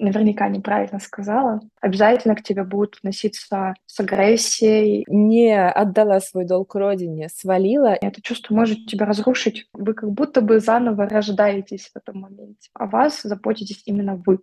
наверняка неправильно сказала, обязательно к тебе будут относиться с агрессией. Не отдала свой долг родине, свалила. Это чувство может тебя разрушить. Вы как будто бы заново рождаетесь в этом моменте. О вас заботитесь именно вы.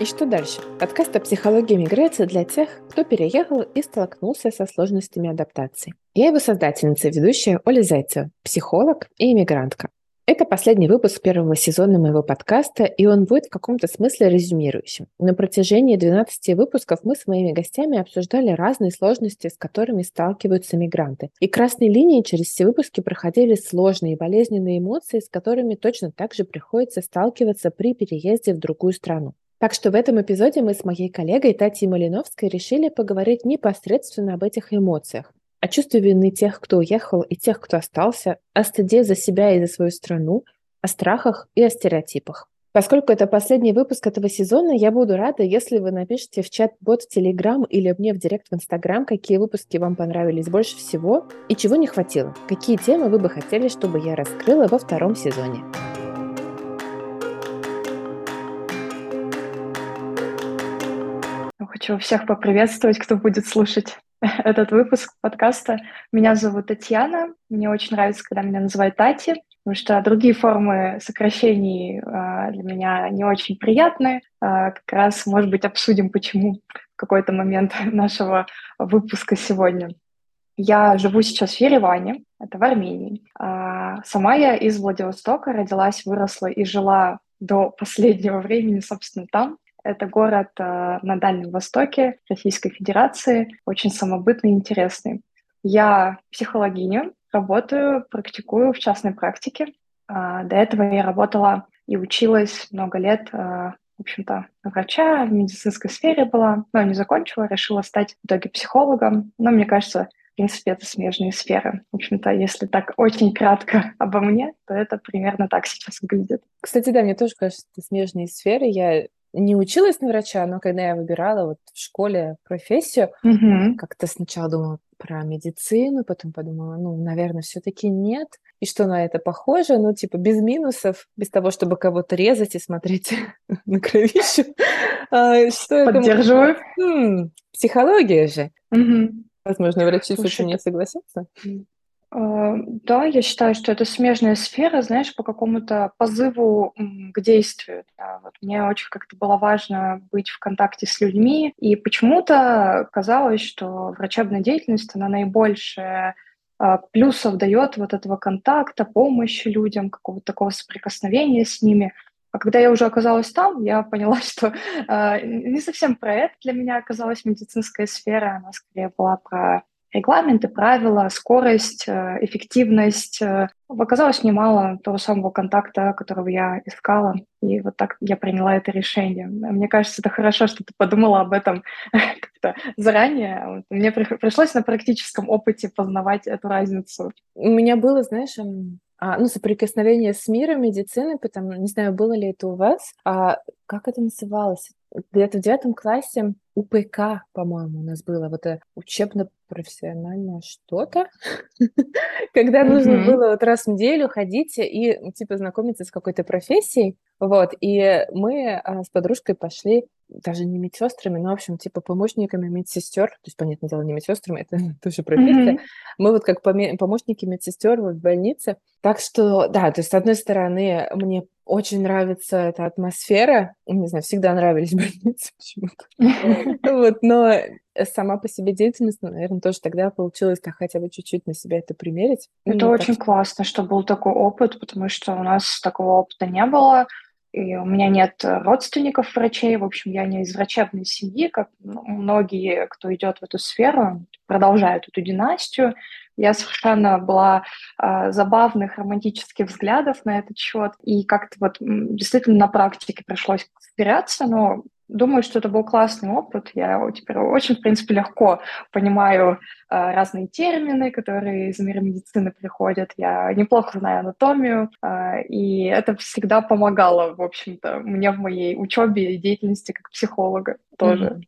И что дальше? Подкаст о психологии миграции для тех, кто переехал и столкнулся со сложностями адаптации. Я его создательница и ведущая Оля Зайцева, психолог и иммигрантка. Это последний выпуск первого сезона моего подкаста, и он будет в каком-то смысле резюмирующим. На протяжении 12 выпусков мы с моими гостями обсуждали разные сложности, с которыми сталкиваются мигранты. И красной линией через все выпуски проходили сложные и болезненные эмоции, с которыми точно так же приходится сталкиваться при переезде в другую страну. Так что в этом эпизоде мы с моей коллегой Татьей Малиновской решили поговорить непосредственно об этих эмоциях, о чувстве вины тех, кто уехал, и тех, кто остался, о стыде за себя и за свою страну, о страхах и о стереотипах. Поскольку это последний выпуск этого сезона, я буду рада, если вы напишите в чат-бот в Телеграм или мне в директ в Инстаграм, какие выпуски вам понравились больше всего и чего не хватило, какие темы вы бы хотели, чтобы я раскрыла во втором сезоне. Хочу всех поприветствовать, кто будет слушать этот выпуск подкаста. Меня зовут Татьяна. Мне очень нравится, когда меня называют Тати, потому что другие формы сокращений для меня не очень приятны. Как раз, может быть, обсудим, почему в какой-то момент нашего выпуска сегодня. Я живу сейчас в Ереване, это в Армении. Сама я из Владивостока, родилась, выросла и жила до последнего времени, собственно, там. Это город на Дальнем Востоке Российской Федерации, очень самобытный и интересный. Я психологиня, работаю, практикую в частной практике. До этого я работала и училась много лет, в общем-то, врача, в медицинской сфере была, но не закончила, решила стать в итоге психологом. Но мне кажется, в принципе, это смежные сферы. В общем-то, если так очень кратко обо мне, то это примерно так сейчас выглядит. Кстати, да, мне тоже кажется, это смежные сферы. Я не училась на врача, но когда я выбирала вот в школе профессию, как-то сначала думала про медицину, потом подумала, наверное, все-таки нет. И что на это похоже? Без минусов, без того, чтобы кого-то резать и смотреть на кровищу. Поддерживаю. Психология же. Возможно, врачи все-таки не согласятся. Да, я считаю, что это смежная сфера, знаешь, по какому-то позыву к действию. Да, вот мне очень как-то было важно быть в контакте с людьми, и почему-то казалось, что врачебная деятельность, она наибольшая плюсов дает вот этого контакта, помощи людям, какого-то такого соприкосновения с ними. А когда я уже оказалась там, я поняла, что не совсем про это для меня оказалась медицинская сфера, она скорее была про регламенты, правила, скорость, эффективность. Оказалось немало того самого контакта, которого я искала, и вот так я приняла это решение. Мне кажется, это хорошо, что ты подумала об этом как-то заранее. Мне пришлось на практическом опыте познавать эту разницу. У меня было, знаешь, соприкосновение с миром медицины, потому не знаю, было ли это у вас, как это называлось? Где-то в 9 классе УПК, по-моему, у нас было вот учебно-профессиональное что-то, когда нужно было вот раз в неделю ходить и типа знакомиться с какой-то профессией, вот, и мы с подружкой пошли даже не медсестрами, но, в общем, типа помощниками медсестер, то есть, понятное дело, не медсестрами, это тоже профессия, мы вот как помощники медсестер в больнице, так что, да, то есть, с одной стороны, мне очень нравится эта атмосфера, не знаю, всегда нравились больницы почему-то, вот, но сама по себе деятельность, наверное, тоже тогда получилось так хотя бы чуть-чуть на себя это примерить. Это очень классно, что был такой опыт, потому что у нас такого опыта не было, и у меня нет родственников врачей, в общем, я не из врачебной семьи, как многие, кто идет в эту сферу, продолжают эту династию. Я совершенно была забавных, романтических взглядов на этот счет, и как-то вот действительно на практике пришлось сбираться, но думаю, что это был классный опыт. Я теперь очень, в принципе, легко понимаю разные термины, которые из мира медицины приходят. Я неплохо знаю анатомию, и это всегда помогало, в общем-то, мне в моей учебе и деятельности как психолога тоже.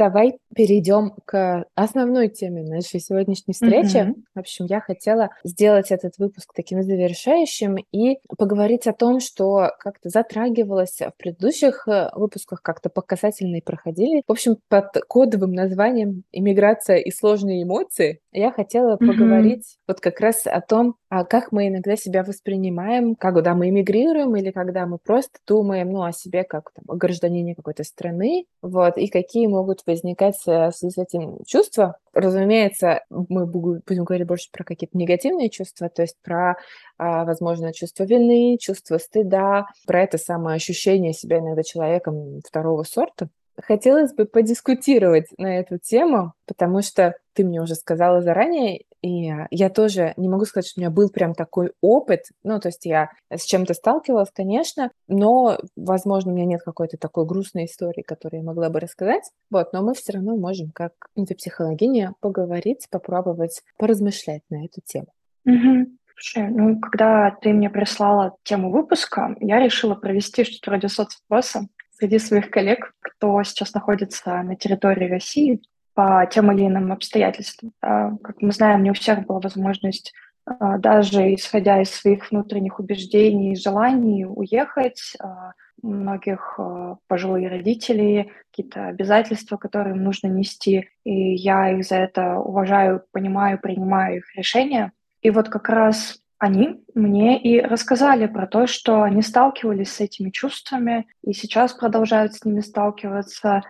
давай перейдем к основной теме нашей сегодняшней встречи. В общем, я хотела сделать этот выпуск таким завершающим и поговорить о том, что как-то затрагивалось в предыдущих выпусках, как-то по касательной проходили. В общем, под кодовым названием «Иммиграция и сложные эмоции» я хотела поговорить вот как раз о том, как мы иногда себя воспринимаем, когда мы эмигрируем или когда мы просто думаем, ну, о себе как там, о гражданине какой-то страны, вот, и какие могут возникать в связи с этим чувства. Разумеется, мы будем говорить больше про какие-то негативные чувства, то есть про, возможно, чувство вины, чувство стыда, про это самое ощущение себя иногда человеком второго сорта. Хотелось бы подискутировать на эту тему, потому что ты мне уже сказала заранее, и я тоже не могу сказать, что у меня был прям такой опыт, ну, то есть я с чем-то сталкивалась, конечно, но, возможно, у меня нет какой-то такой грустной истории, которую я могла бы рассказать, вот, но мы все равно можем, как психологиня, поговорить, попробовать поразмышлять на эту тему. Слушай, ну, когда ты мне прислала тему выпуска, я решила провести что-то вроде соцопроса среди своих коллег, кто сейчас находится на территории России, по тем или иным обстоятельствам. Как мы знаем, не у всех была возможность, даже исходя из своих внутренних убеждений и желаний, уехать. У многих пожилые родители, какие-то обязательства, которые им нужно нести. И я их за это уважаю, понимаю, принимаю их решения. И вот как раз они мне и рассказали про то, что они сталкивались с этими чувствами и сейчас продолжают с ними сталкиваться,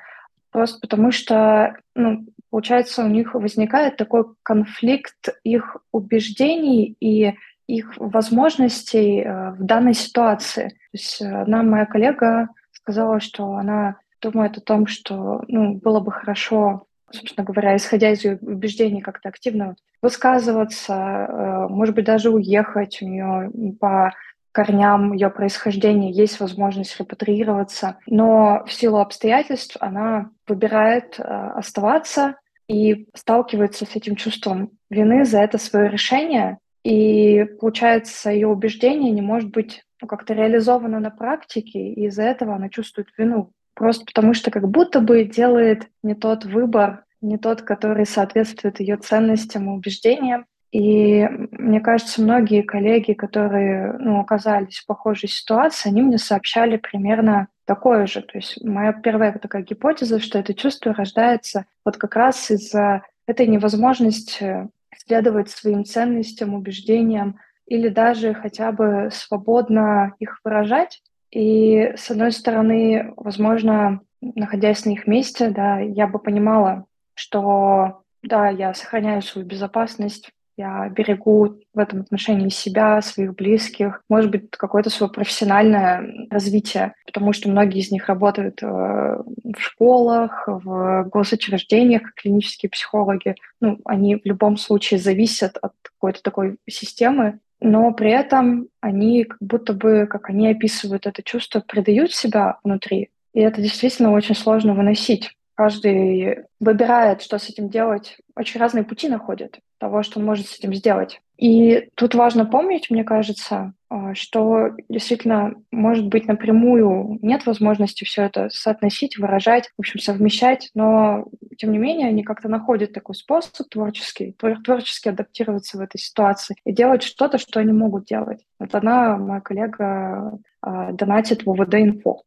просто потому что, ну, получается, у них возникает такой конфликт их убеждений и их возможностей в данной ситуации. То есть одна моя коллега сказала, что она думает о том, что, ну, было бы хорошо, собственно говоря, исходя из ее убеждений, как-то активно высказываться, может быть, даже уехать. У нее по корням ее происхождения есть возможность репатриироваться, но в силу обстоятельств она выбирает оставаться и сталкивается с этим чувством вины за это свое решение. И, получается, ее убеждение не может быть, ну, как-то реализовано на практике, и из-за этого она чувствует вину. Просто потому что как будто бы делает не тот выбор, не тот, который соответствует ее ценностям и убеждениям. И мне кажется, многие коллеги, которые, ну, оказались в похожей ситуации, они мне сообщали примерно такое же. То есть моя первая такая гипотеза, что это чувство рождается вот как раз из-за этой невозможности следовать своим ценностям, убеждениям или даже хотя бы свободно их выражать. И, с одной стороны, возможно, находясь на их месте, да, я бы понимала, что, да, я сохраняю свою безопасность, я берегу в этом отношении себя, своих близких, может быть, какое-то свое профессиональное развитие, потому что многие из них работают в школах, в госучреждениях, как клинические психологи. Ну, они в любом случае зависят от какой-то такой системы, но при этом они как будто бы, как они описывают это чувство, предают себя внутри. И это действительно очень сложно выносить. Каждый выбирает, что с этим делать. Очень разные пути находят того, что он может с этим сделать. И тут важно помнить, мне кажется, что действительно, может быть, напрямую нет возможности все это соотносить, выражать, в общем, совмещать, но, тем не менее, они как-то находят такой способ творческий, творчески адаптироваться в этой ситуации и делать что-то, что они могут делать. Вот она, моя коллега, донатит в ОВД-инфо.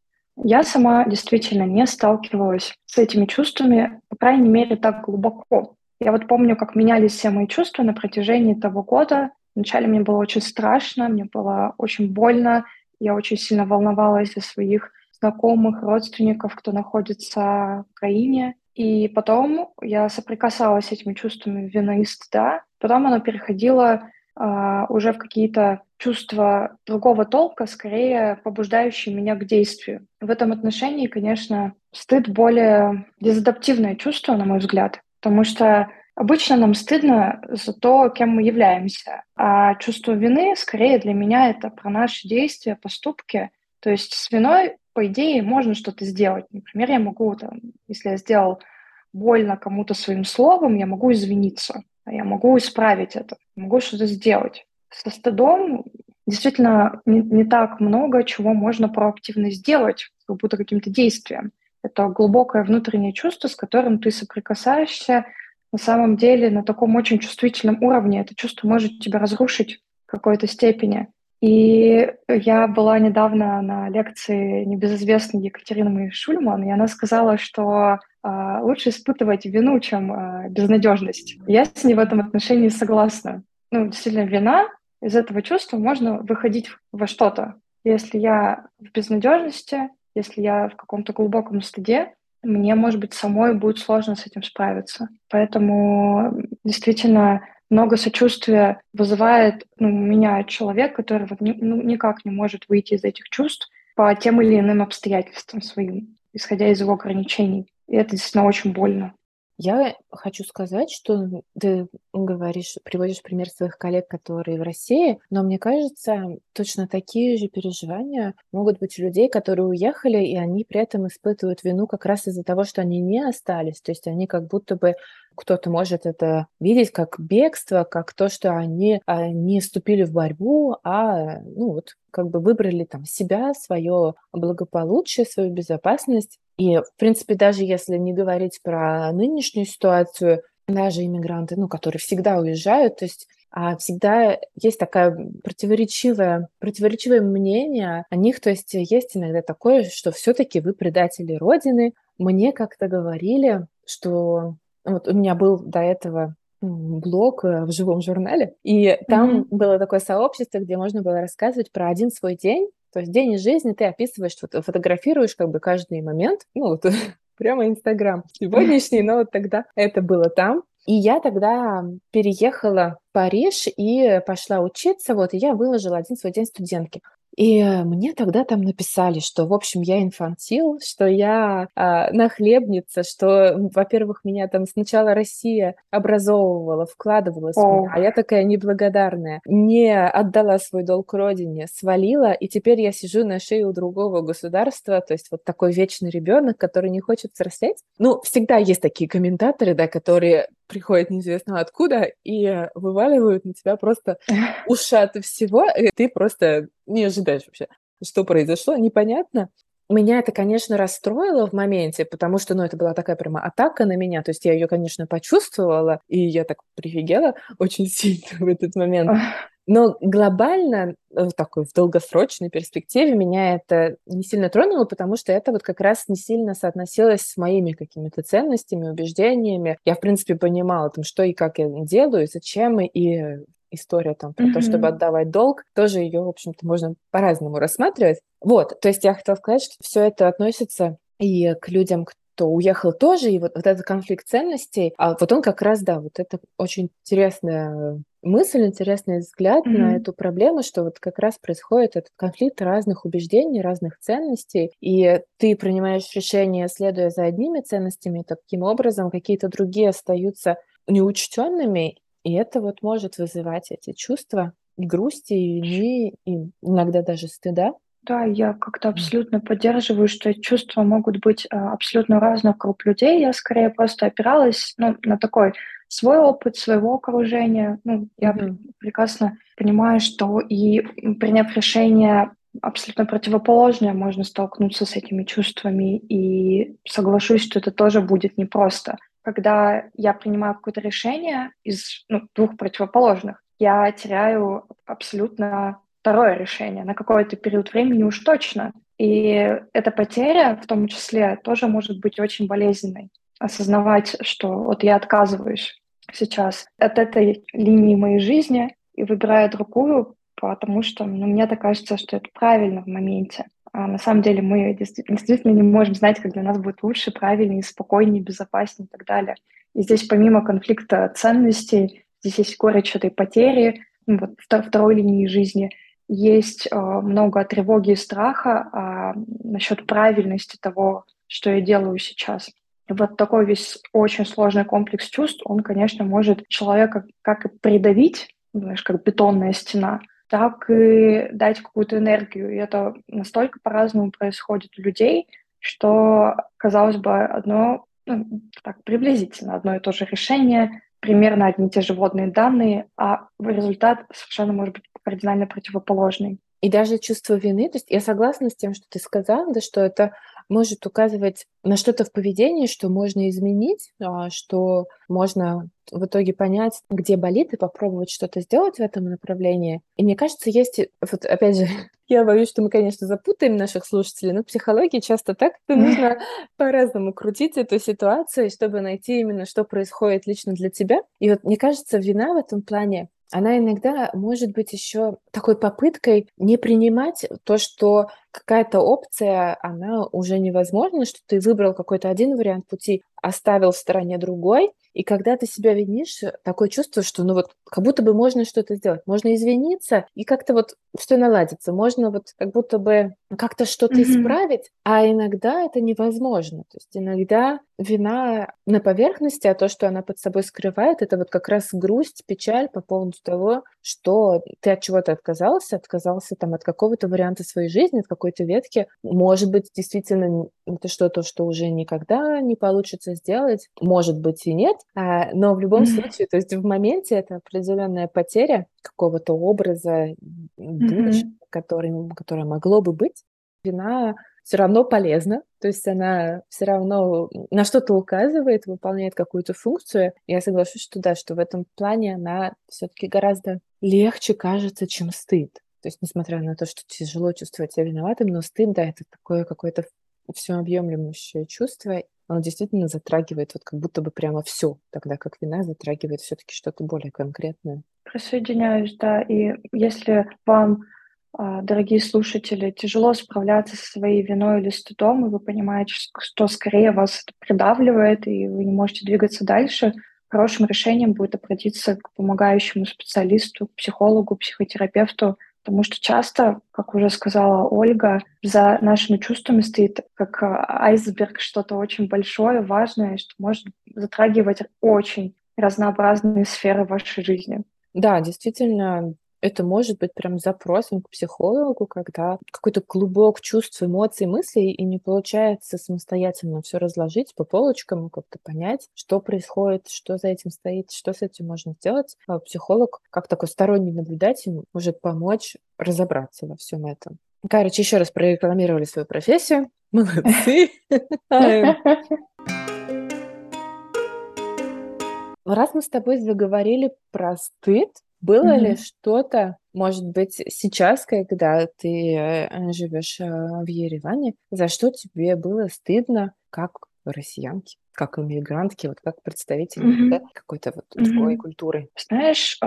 Я сама действительно не сталкивалась с этими чувствами, по крайней мере, так глубоко. Я вот помню, как менялись все мои чувства на протяжении того года. Вначале мне было очень страшно, мне было очень больно, я очень сильно волновалась за своих знакомых, родственников, кто находится в Украине. И потом я соприкасалась с этими чувствами вины и стыда. Потом оно переходило уже в какие-то чувства другого толка, скорее побуждающие меня к действию. В этом отношении, конечно, стыд более дезадаптивное чувство, на мой взгляд, потому что обычно нам стыдно за то, кем мы являемся, а чувство вины, скорее, для меня это про наши действия, поступки. То есть с виной, по идее, можно что-то сделать. Например, я могу, там, если я сделал больно кому-то своим словом, я могу извиниться, я могу исправить это, могу что-то сделать. Со стыдом действительно не так много чего можно проактивно сделать, как будто каким-то действием. Это глубокое внутреннее чувство, с которым ты соприкасаешься на самом деле на таком очень чувствительном уровне. Это чувство может тебя разрушить в какой-то степени. И я была недавно на лекции небезызвестной Екатерины Шульман, и она сказала, что лучше испытывать вину, чем безнадежность. Я с ней в этом отношении согласна. Ну, действительно, вина, из этого чувства можно выходить во что-то. Если я в безнадежности, если я в каком-то глубоком стыде, мне, может быть, самой будет сложно с этим справиться. Поэтому действительно много сочувствия вызывает у меня человек, который никак не может выйти из этих чувств по тем или иным обстоятельствам своим, исходя из его ограничений. И это действительно очень больно. Я хочу сказать, что ты говоришь, приводишь пример своих коллег, которые в России, но мне кажется, точно такие же переживания могут быть у людей, которые уехали, и они при этом испытывают вину как раз из-за того, что они не остались. То есть они как будто бы, кто-то может это видеть как бегство, как то, что они не вступили в борьбу, а как бы выбрали там себя, свое благополучие, свою безопасность. И, в принципе, даже если не говорить про нынешнюю ситуацию, даже иммигранты, которые всегда уезжают, то есть всегда есть такое противоречивое мнение о них, то есть есть иногда такое, что все-таки вы предатели Родины. Мне как-то говорили, что вот у меня был до этого блог в Живом журнале, и там было такое сообщество, где можно было рассказывать про один свой день. То есть день из жизни ты описываешь, фотографируешь как бы каждый момент. Прямо Инстаграм сегодняшний, но вот тогда это было там. И я тогда переехала в Париж и пошла учиться, и я выложила один свой день студентки. И мне тогда там написали, что, в общем, я инфантил, что я нахлебница, что, во-первых, меня там сначала Россия образовывала, вкладывалась в меня, а я такая неблагодарная, не отдала свой долг родине, свалила, и теперь я сижу на шее у другого государства, то есть вот такой вечный ребенок, который не хочет взрослеть. Всегда есть такие комментаторы, да, которые приходят неизвестно откуда и вываливают на тебя просто ушаты всего, и ты просто не ожидаешь вообще, что произошло, непонятно. Меня это, конечно, расстроило в моменте, потому что, это была такая прямо атака на меня, то есть я ее, конечно, почувствовала, и я так прифигела очень сильно в этот момент. Но глобально, в долгосрочной перспективе меня это не сильно тронуло, потому что это как раз не сильно соотносилось с моими какими-то ценностями, убеждениями. Я, в принципе, понимала, что и как я делаю, зачем, и история про то, чтобы отдавать долг, тоже ее, в общем-то, можно по-разному рассматривать. То есть я хотела сказать, что все это относится и к людям, кто уехал тоже, и вот этот конфликт ценностей, а он как раз, это очень интересная мысль, интересный взгляд на эту проблему, что как раз происходит этот конфликт разных убеждений, разных ценностей, и ты принимаешь решение, следуя за одними ценностями, таким образом какие-то другие остаются неучтенными, и это может вызывать эти чувства и грусти, и вины, и иногда даже стыда. Да, я как-то абсолютно поддерживаю, что эти чувства могут быть абсолютно разных групп людей. Я скорее просто опиралась на такой свой опыт, своего окружения. Я прекрасно понимаю, что и приняв решение абсолютно противоположное, можно столкнуться с этими чувствами. И соглашусь, что это тоже будет непросто. Когда я принимаю какое-то решение из двух противоположных, я теряю абсолютно второе решение на какой-то период времени уж точно. И эта потеря, в том числе, тоже может быть очень болезненной. Осознавать, что я отказываюсь сейчас от этой линии моей жизни и выбираю другую, потому что мне так кажется, что это правильно в моменте. А на самом деле мы действительно не можем знать, как для нас будет лучше, правильнее, спокойнее, безопаснее и так далее. И здесь помимо конфликта ценностей, здесь есть горечь этой потери, второй линии жизни, есть много тревоги и страха насчет правильности того, что я делаю сейчас. И такой весь очень сложный комплекс чувств, он, конечно, может человека как и придавить, знаешь, как бетонная стена, так и дать какую-то энергию. И это настолько по-разному происходит у людей, что, казалось бы, приблизительно одно и то же решение, примерно одни и те же вводные данные, а результат совершенно может быть кардинально противоположный. И даже чувство вины, то есть я согласна с тем, что ты сказала, да, что это может указывать на что-то в поведении, что можно изменить, что можно в итоге понять, где болит, и попробовать что-то сделать в этом направлении. И мне кажется, есть... Вот опять же, я боюсь, что мы, конечно, запутаем наших слушателей, но в психологии часто так, что нужно по-разному крутить эту ситуацию, чтобы найти именно, что происходит лично для тебя. И вот, мне кажется, вина в этом плане, она иногда может быть еще такой попыткой не принимать то, что какая-то опция, она уже невозможна, что ты выбрал какой-то один вариант пути, оставил в стороне другой, и когда ты себя винишь, такое чувство, что ну вот как будто бы можно что-то сделать, можно извиниться, и как-то вот все наладится, можно вот как будто бы как-то что-то исправить, а иногда это невозможно, то есть иногда вина на поверхности, а то, что она под собой скрывает, это вот как раз грусть, печаль по поводу того, что ты от чего-то отказался там от какого-то варианта своей жизни, от какой-то ветки, может быть, действительно это что-то, что уже никогда не получится сделать, может быть и нет, но в любом случае, то есть в моменте это определенная потеря какого-то образа будущего, которое могло бы быть. Вина все равно полезна, то есть она все равно на что-то указывает, выполняет какую-то функцию. Я соглашусь, что да, что в этом плане она все-таки гораздо легче кажется, чем стыд. То есть, несмотря на то, что тяжело чувствовать себя виноватым, но стыд, да, это такое какое-то всеобъемлющее чувство, оно действительно затрагивает вот как будто бы прямо все, тогда как вина затрагивает все-таки что-то более конкретное. Присоединяюсь, да, и если вам, дорогие слушатели, тяжело справляться со своей виной или стыдом, и вы понимаете, что скорее вас это придавливает, и вы не можете двигаться дальше, хорошим решением будет обратиться к помогающему специалисту, к психологу, психотерапевту, потому что часто, как уже сказала Ольга, за нашими чувствами стоит как айсберг что-то очень большое, важное, что может затрагивать очень разнообразные сферы вашей жизни. Да, действительно, это может быть прям запросом к психологу, когда какой-то клубок чувств, эмоций, мыслей, и не получается самостоятельно все разложить по полочкам, как-то понять, что происходит, что за этим стоит, что с этим можно сделать. А психолог, как такой сторонний наблюдатель, может помочь разобраться во всем этом. Короче, еще раз прорекламировали свою профессию. Молодцы! Раз мы с тобой заговорили про стыд, было ли что-то, может быть, сейчас, когда ты живешь в Ереване, за что тебе было стыдно, как россиянке, как иммигрантке, вот как представителю да, какой-то вот другой культуры? Знаешь,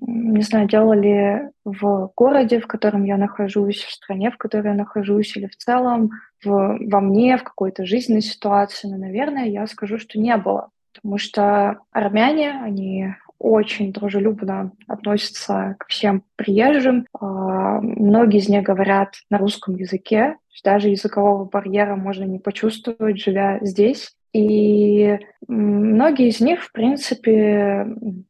не знаю, дело ли в городе, в котором я нахожусь, в стране, в которой я нахожусь, или в целом во мне, в какой-то жизненной ситуации, но, наверное, я скажу, что не было. Потому что армяне, они очень дружелюбно относятся ко всем приезжим. Многие из них говорят на русском языке. Даже языкового барьера можно не почувствовать, живя здесь. И многие из них, в принципе,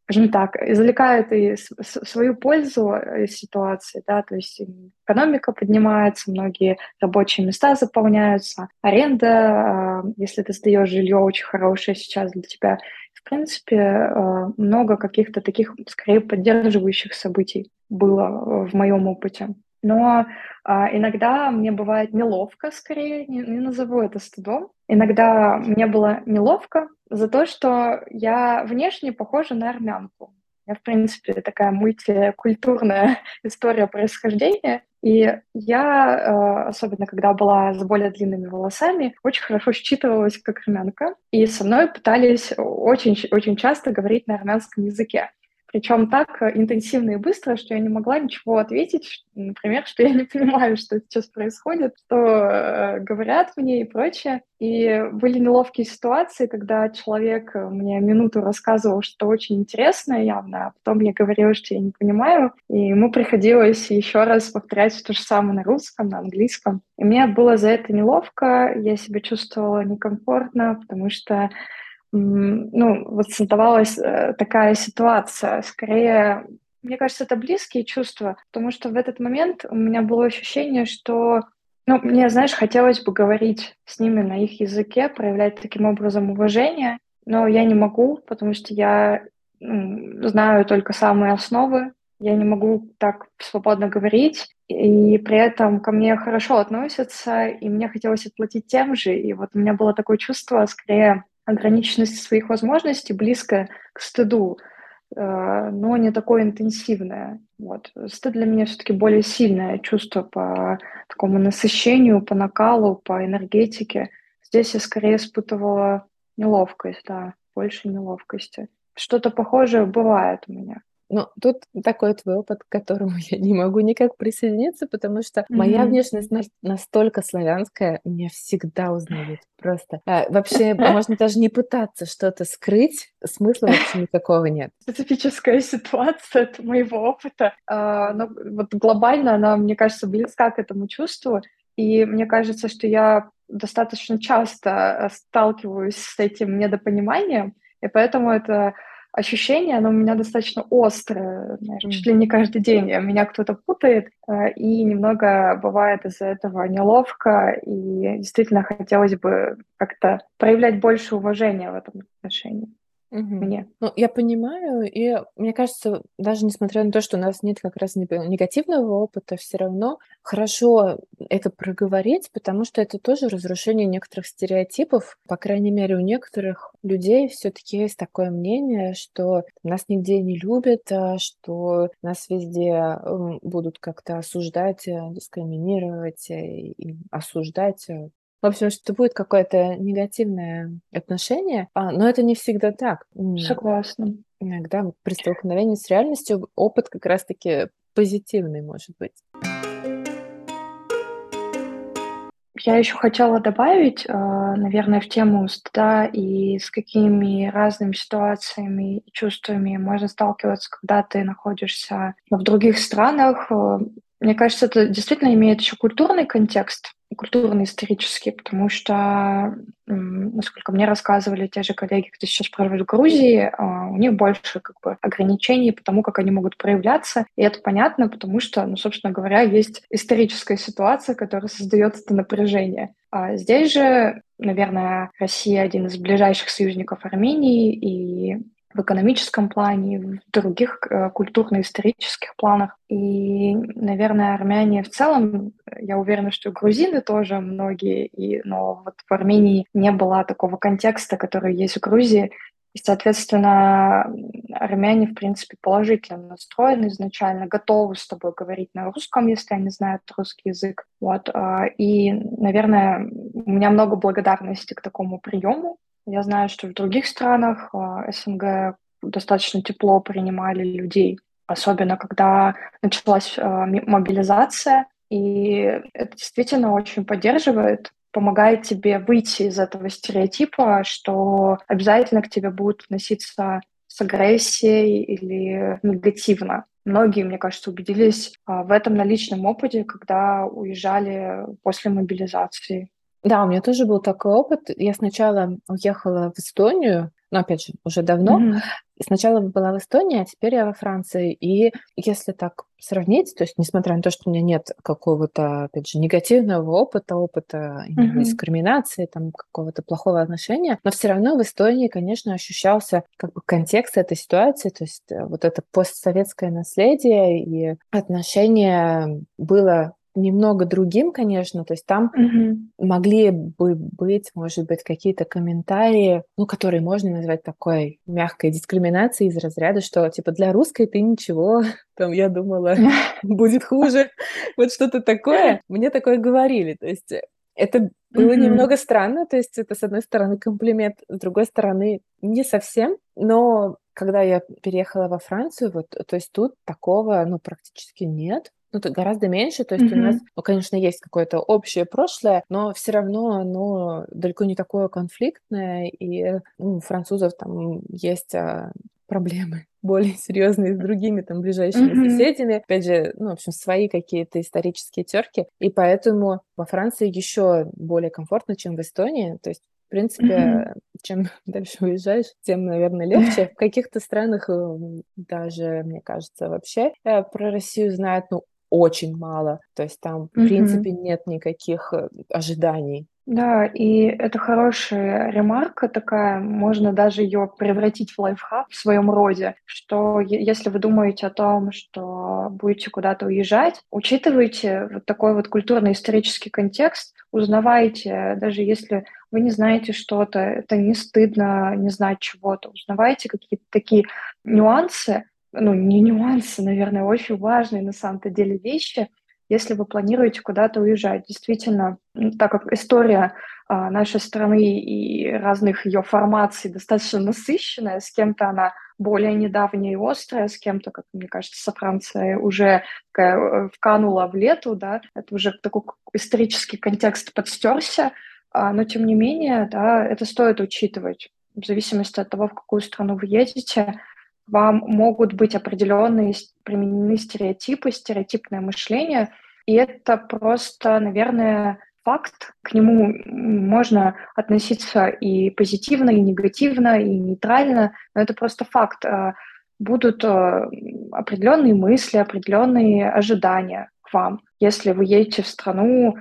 скажем так, извлекают и свою пользу из ситуации, да, то есть экономика поднимается, многие рабочие места заполняются, аренда, если ты сдаешь жилье очень хорошее сейчас для тебя, в принципе, много каких-то таких, скорее, поддерживающих событий было в моем опыте. Но иногда мне бывает неловко, скорее, не назову это стыдом. Иногда мне было неловко за то, что я внешне похожа на армянку. Я, в принципе, такая мультикультурная история происхождения. И я, особенно когда была с более длинными волосами, очень хорошо считывалась как армянка. И со мной пытались очень часто говорить на армянском языке. Причем так интенсивно и быстро, что я не могла ничего ответить, например, что я не понимаю, что сейчас происходит, что говорят мне и прочее. И были неловкие ситуации, когда человек мне минуту рассказывал, что очень интересно явно, а потом мне говорил, что я не понимаю, и ему приходилось еще раз повторять то же самое на русском, на английском. И мне было за это неловко, я себя чувствовала некомфортно, потому что вот создавалась такая ситуация. Скорее, мне кажется, это близкие чувства, потому что в этот момент у меня было ощущение, что, мне, знаешь, хотелось бы говорить с ними на их языке, проявлять таким образом уважение, но я не могу, потому что я знаю только самые основы, я не могу так свободно говорить, И при этом ко мне хорошо относятся, и мне хотелось отплатить тем же. И вот у меня было такое чувство, скорее, ограниченности своих возможностей, близкое к стыду, но не такое интенсивное. Вот. Стыд для меня все-таки более сильное чувство по такому насыщению, по накалу, по энергетике. Здесь я скорее испытывала неловкость, да, больше неловкости. Что-то похожее бывает у меня. Но тут такой твой опыт, к которому я не могу никак присоединиться, потому что моя внешность настолько славянская, меня всегда узнают просто. Вообще, можно даже не пытаться что-то скрыть, смысла вообще никакого нет. Специфическая ситуация от моего опыта. Но вот глобально она, мне кажется, близка к этому чувству, и мне кажется, что я достаточно часто сталкиваюсь с этим недопониманием, и поэтому это... ощущение, оно у меня достаточно острое, наверное, чуть ли не каждый день. Меня кто-то путает, и немного бывает из-за этого неловко, и действительно хотелось бы как-то проявлять больше уважения в этом отношении. Мне. Ну, я понимаю, и мне кажется, даже несмотря на то, что у нас нет как раз негативного опыта, все равно хорошо это проговорить, потому что это тоже разрушение некоторых стереотипов. По крайней мере, у некоторых людей все-таки есть такое мнение, что нас нигде не любят, что нас везде будут как-то осуждать, дискриминировать и осуждать. В общем, что будет какое-то негативное отношение, но это не всегда так. Согласна. Иногда при столкновении с реальностью опыт как раз-таки позитивный может быть. Я еще хотела добавить, наверное, в тему стыда и с какими разными ситуациями и чувствами можно сталкиваться, когда ты находишься в других странах. Мне кажется, это действительно имеет еще культурный контекст, культурно-исторический, потому что, насколько мне рассказывали те же коллеги, кто сейчас проживает в Грузии, у них больше как бы ограничений по тому, как они могут проявляться. И это понятно, потому что, ну, собственно говоря, есть историческая ситуация, которая создает это напряжение. А здесь же, наверное, Россия один из ближайших союзников Армении, и в экономическом плане, в других культурно-исторических планах. И, наверное, армяне в целом, я уверена, что грузины тоже многие, но вот в Армении не было такого контекста, который есть в Грузии. И, соответственно, армяне, в принципе, положительно настроены изначально, готовы с тобой говорить на русском, если они знают русский язык. Вот. И, наверное, у меня много благодарности к такому приему. Я знаю, что в других странах СНГ достаточно тепло принимали людей, особенно когда началась мобилизация, и это действительно очень поддерживает, помогает тебе выйти из этого стереотипа, что обязательно к тебе будут относиться с агрессией или негативно. Многие, мне кажется, убедились в этом на личном опыте, когда уезжали после мобилизации. Да, у меня тоже был такой опыт. Я сначала уехала в Эстонию, но, опять же, уже давно. Сначала была в Эстонии, а теперь я во Франции. И если так сравнить, то есть несмотря на то, что у меня нет какого-то, опять же, негативного опыта дискриминации, там, какого-то плохого отношения, но все равно в Эстонии, конечно, ощущался как бы контекст этой ситуации, то есть вот это постсоветское наследие, и отношение было... немного другим, конечно, то есть там могли бы быть, может быть, какие-то комментарии, ну, которые можно назвать такой мягкой дискриминацией из разряда, что, типа, для русской ты ничего, там, я думала, будет хуже, вот что-то такое. Мне такое говорили, то есть это было немного странно, то есть это, с одной стороны, комплимент, с другой стороны, не совсем, но когда я переехала во Францию, вот, то есть тут такого, ну, практически нет. Ну, гораздо меньше, то есть у нас, ну, конечно, есть какое-то общее прошлое, но все равно оно далеко не такое конфликтное, и у французов там есть проблемы более серьезные с другими там ближайшими соседями, опять же, ну, в общем, свои какие-то исторические терки, и поэтому во Франции еще более комфортно, чем в Эстонии, то есть в принципе, чем дальше уезжаешь, тем, наверное, легче. В каких-то странах даже, мне кажется, вообще про Россию знают, ну, очень мало. То есть там, в принципе, нет никаких ожиданий. Да, и это хорошая ремарка такая, можно даже ее превратить в лайфхак в своем роде, что если вы думаете о том, что будете куда-то уезжать, учитывайте вот такой вот культурно-исторический контекст, узнавайте, даже если вы не знаете что-то, это не стыдно не знать чего-то, узнавайте какие-то такие нюансы, ну не нюансы, наверное, очень важные на самом-то деле вещи, если вы планируете куда-то уезжать. Действительно, так как история нашей страны и разных ее формаций достаточно насыщенная, с кем-то она более недавняя и острая, с кем-то, как мне кажется, со Францией уже такая, вканула в лету, да, это уже такой исторический контекст подстерся, но тем не менее, да, это стоит учитывать. В зависимости от того, в какую страну вы едете, вам могут быть определенные применены стереотипы, стереотипное мышление, и это просто, наверное, факт. К нему можно относиться и позитивно, и негативно, и нейтрально, но это просто факт. Будут определенные мысли, определенные ожидания к вам, если вы едете в страну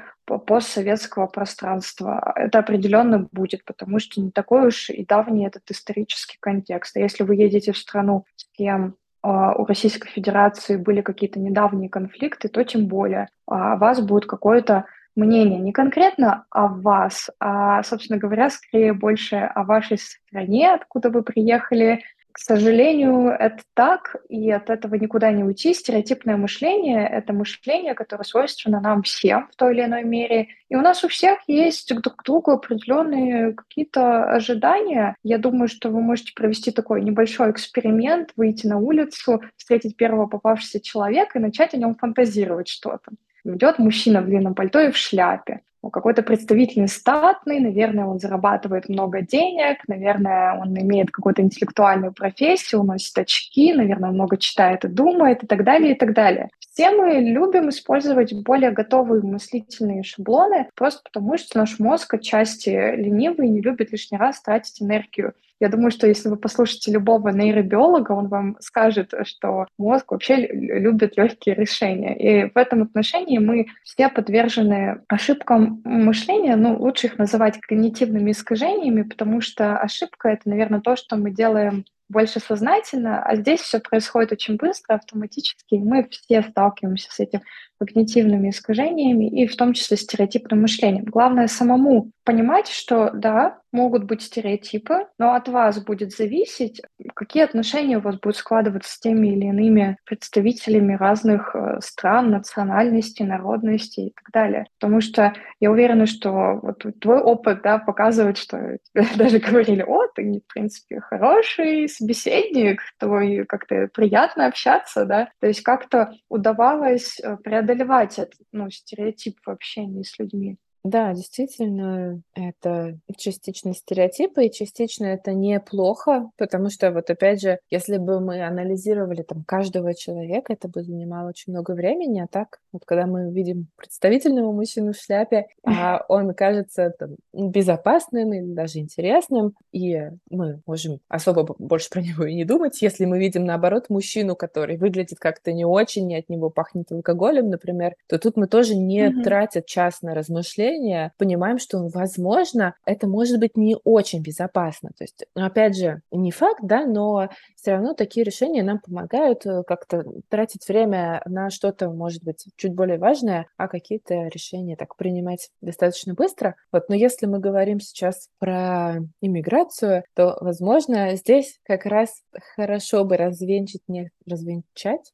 постсоветского пространства. Это определенно будет, потому что не такой уж и давний этот исторический контекст. А если вы едете в страну, с кем у Российской Федерации были какие-то недавние конфликты, то тем более о вас будет какое-то мнение. Не конкретно о вас, а, собственно говоря, скорее больше о вашей стране, откуда вы приехали. К сожалению, это так, и от этого никуда не уйти. Стереотипное мышление — это мышление, которое свойственно нам всем в той или иной мере. И у нас у всех есть друг к другу определенные какие-то ожидания. Я думаю, что вы можете провести такой небольшой эксперимент, выйти на улицу, встретить первого попавшегося человека и начать о нем фантазировать что-то. Идет мужчина в длинном пальто и в шляпе. Какой-то представительный статный, наверное, он зарабатывает много денег, наверное, он имеет какую-то интеллектуальную профессию, носит очки, наверное, много читает и думает, и так далее, и так далее. Все мы любим использовать более готовые мыслительные шаблоны, просто потому что наш мозг отчасти ленивый и не любит лишний раз тратить энергию. Я думаю, что если вы послушаете любого нейробиолога, он вам скажет, что мозг вообще любит легкие решения. И в этом отношении мы все подвержены ошибкам мышления. Ну, лучше их называть когнитивными искажениями, потому что ошибка — это, наверное, то, что мы делаем больше сознательно, а здесь все происходит очень быстро, автоматически, и мы все сталкиваемся с этим когнитивными искажениями и в том числе стереотипным мышлением. Главное самому понимать, что да, могут быть стереотипы, но от вас будет зависеть, какие отношения у вас будут складываться с теми или иными представителями разных стран, национальностей, народностей и так далее. Потому что я уверена, что вот твой опыт, да, показывает, что даже говорили: о, ты, в принципе, хороший собеседник, твой как-то приятно общаться, да. То есть как-то удавалось преодолевать этот, ну, стереотип в общении с людьми. Да, действительно, это частично стереотипы, и частично это неплохо, потому что, вот опять же, если бы мы анализировали там каждого человека, это бы занимало очень много времени, а так, вот когда мы видим представительного мужчину в шляпе, а он кажется там безопасным или даже интересным, и мы можем особо больше про него и не думать. Если мы видим, наоборот, мужчину, который выглядит как-то не очень, и от него пахнет алкоголем, например, то тут мы тоже не тратим час на размышления, понимаем, что, возможно, это может быть не очень безопасно. То есть, опять же, не факт, да, но все равно такие решения нам помогают как-то тратить время на что-то, может быть, чуть более важное, а какие-то решения так принимать достаточно быстро. Вот, но если мы говорим сейчас про иммиграцию, то, возможно, здесь как раз хорошо бы развенчать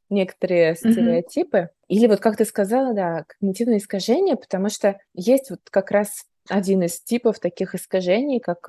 некоторые стереотипы. Или вот, как ты сказала, да, когнитивные искажения, потому что есть вот как раз один из типов таких искажений, как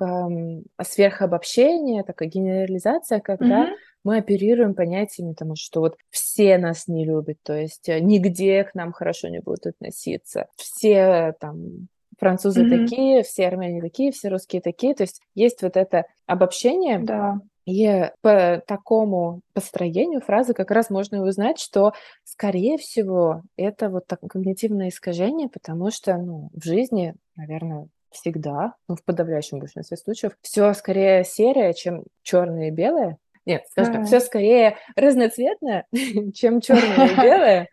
сверхобобщение, такая генерализация, когда мы оперируем понятиями, потому что вот все нас не любят, то есть нигде к нам хорошо не будут относиться, все там французы такие, все армяне такие, все русские такие, то есть есть вот это обобщение. Да. И по такому построению фразы как раз можно узнать, что, скорее всего, это вот так, когнитивное искажение, потому что, ну, в жизни, наверное, всегда, ну, в подавляющем большинстве случаев, все скорее серое, чем черное и белое. Нет, скажем так, все скорее разноцветное, чем черное и белое.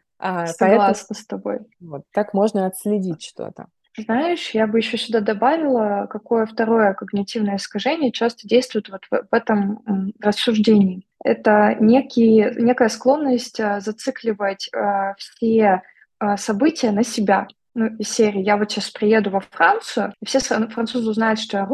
Согласна с тобой. Вот так можно отследить что-то. Знаешь, я бы еще сюда добавила, какое второе когнитивное искажение часто действует вот в этом рассуждении. Это некая склонность зацикливать все события на себя. Ну, из серии «Я вот сейчас приеду во Францию», и все французы узнают, что я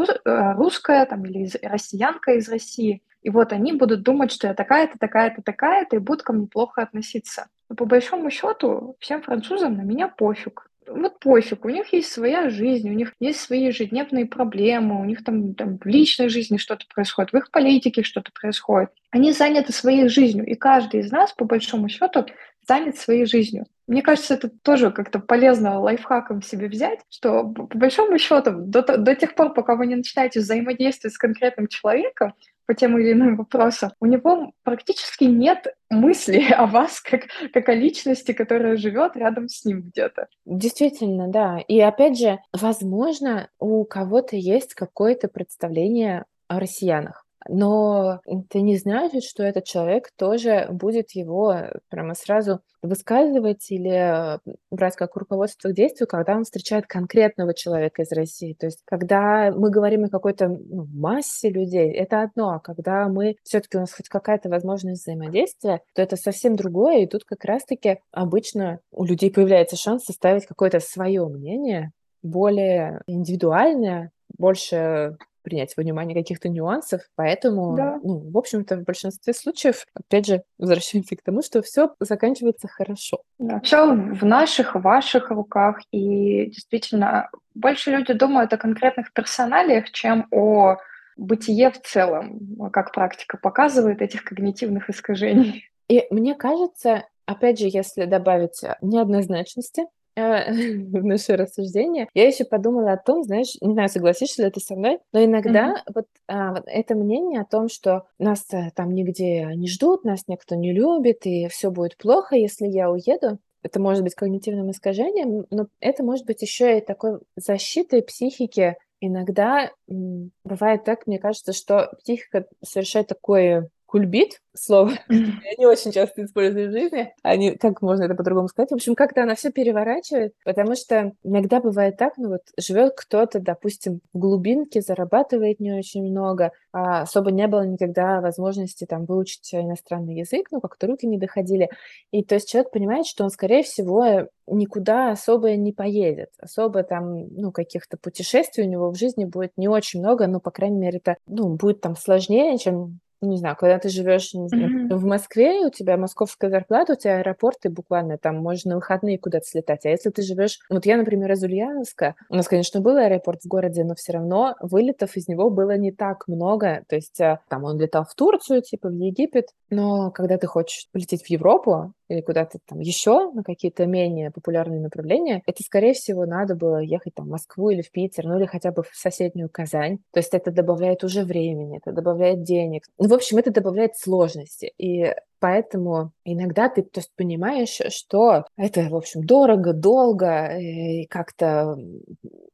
русская там, или россиянка из России, и вот они будут думать, что я такая-то, такая-то, такая-то, и будут ко мне плохо относиться. Но по большому счету всем французам на меня пофиг. Вот пофиг, у них есть своя жизнь, у них есть свои ежедневные проблемы, у них там в личной жизни что-то происходит, в их политике что-то происходит. Они заняты своей жизнью, и каждый из нас, по большому счету, занят своей жизнью. Мне кажется, это тоже как-то полезно лайфхаком себе взять, что, по большому счету, до тех пор, пока вы не начинаете взаимодействовать с конкретным человеком по тем или иным вопросам, у него практически нет мысли о вас как о личности, которая живет рядом с ним где-то. Действительно, да. И опять же, возможно, у кого-то есть какое-то представление о россиянах. Но это не значит, что этот человек тоже будет его прямо сразу высказывать или брать как руководство к действию, когда он встречает конкретного человека из России. То есть, когда мы говорим о какой-то массе людей, это одно, а когда мы все-таки у нас хоть какая-то возможность взаимодействия, то это совсем другое, и тут как раз-таки обычно у людей появляется шанс составить какое-то свое мнение, более индивидуальное, больше принять во внимание каких-то нюансов, поэтому, да. В общем-то, в большинстве случаев, опять же, возвращаемся к тому, что все заканчивается хорошо. Да. Все в наших, ваших руках, и действительно, больше люди думают о конкретных персоналиях, чем о бытие в целом, как практика показывает этих когнитивных искажений. И мне кажется, опять же, если добавить неоднозначности в наше рассуждение, я еще подумала о том, знаешь, не знаю, согласишься ли ты со мной, но иногда вот это мнение о том, что нас там нигде не ждут, нас никто не любит, и все будет плохо, если я уеду, это может быть когнитивным искажением, но это может быть еще и такой защитой психики. Иногда бывает так, мне кажется, что психика совершает такой кульбит, слово, я не очень часто использую в жизни, как можно это по-другому сказать, в общем, как-то она все переворачивает, потому что иногда бывает так, живет кто-то, допустим, в глубинке, зарабатывает не очень много, а особо не было никогда возможности там выучить иностранный язык, как-то руки не доходили, и то есть человек понимает, что он, скорее всего, никуда особо не поедет, особо там, каких-то путешествий у него в жизни будет не очень много, по крайней мере, это, будет там сложнее, чем не знаю, когда ты живешь в Москве, у тебя московская зарплата, у тебя аэропорты буквально, там можно на выходные куда-то слетать. А если ты живешь... я, например, из Ульяновска. У нас, конечно, был аэропорт в городе, но все равно вылетов из него было не так много. То есть там он летал в Турцию, в Египет. Но когда ты хочешь лететь в Европу или куда-то там еще на какие-то менее популярные направления, это, скорее всего, надо было ехать там в Москву или в Питер, или хотя бы в соседнюю Казань. То есть это добавляет уже времени, это добавляет денег. В общем, это добавляет сложности, и поэтому иногда ты понимаешь, что это, в общем, дорого, долго, и как-то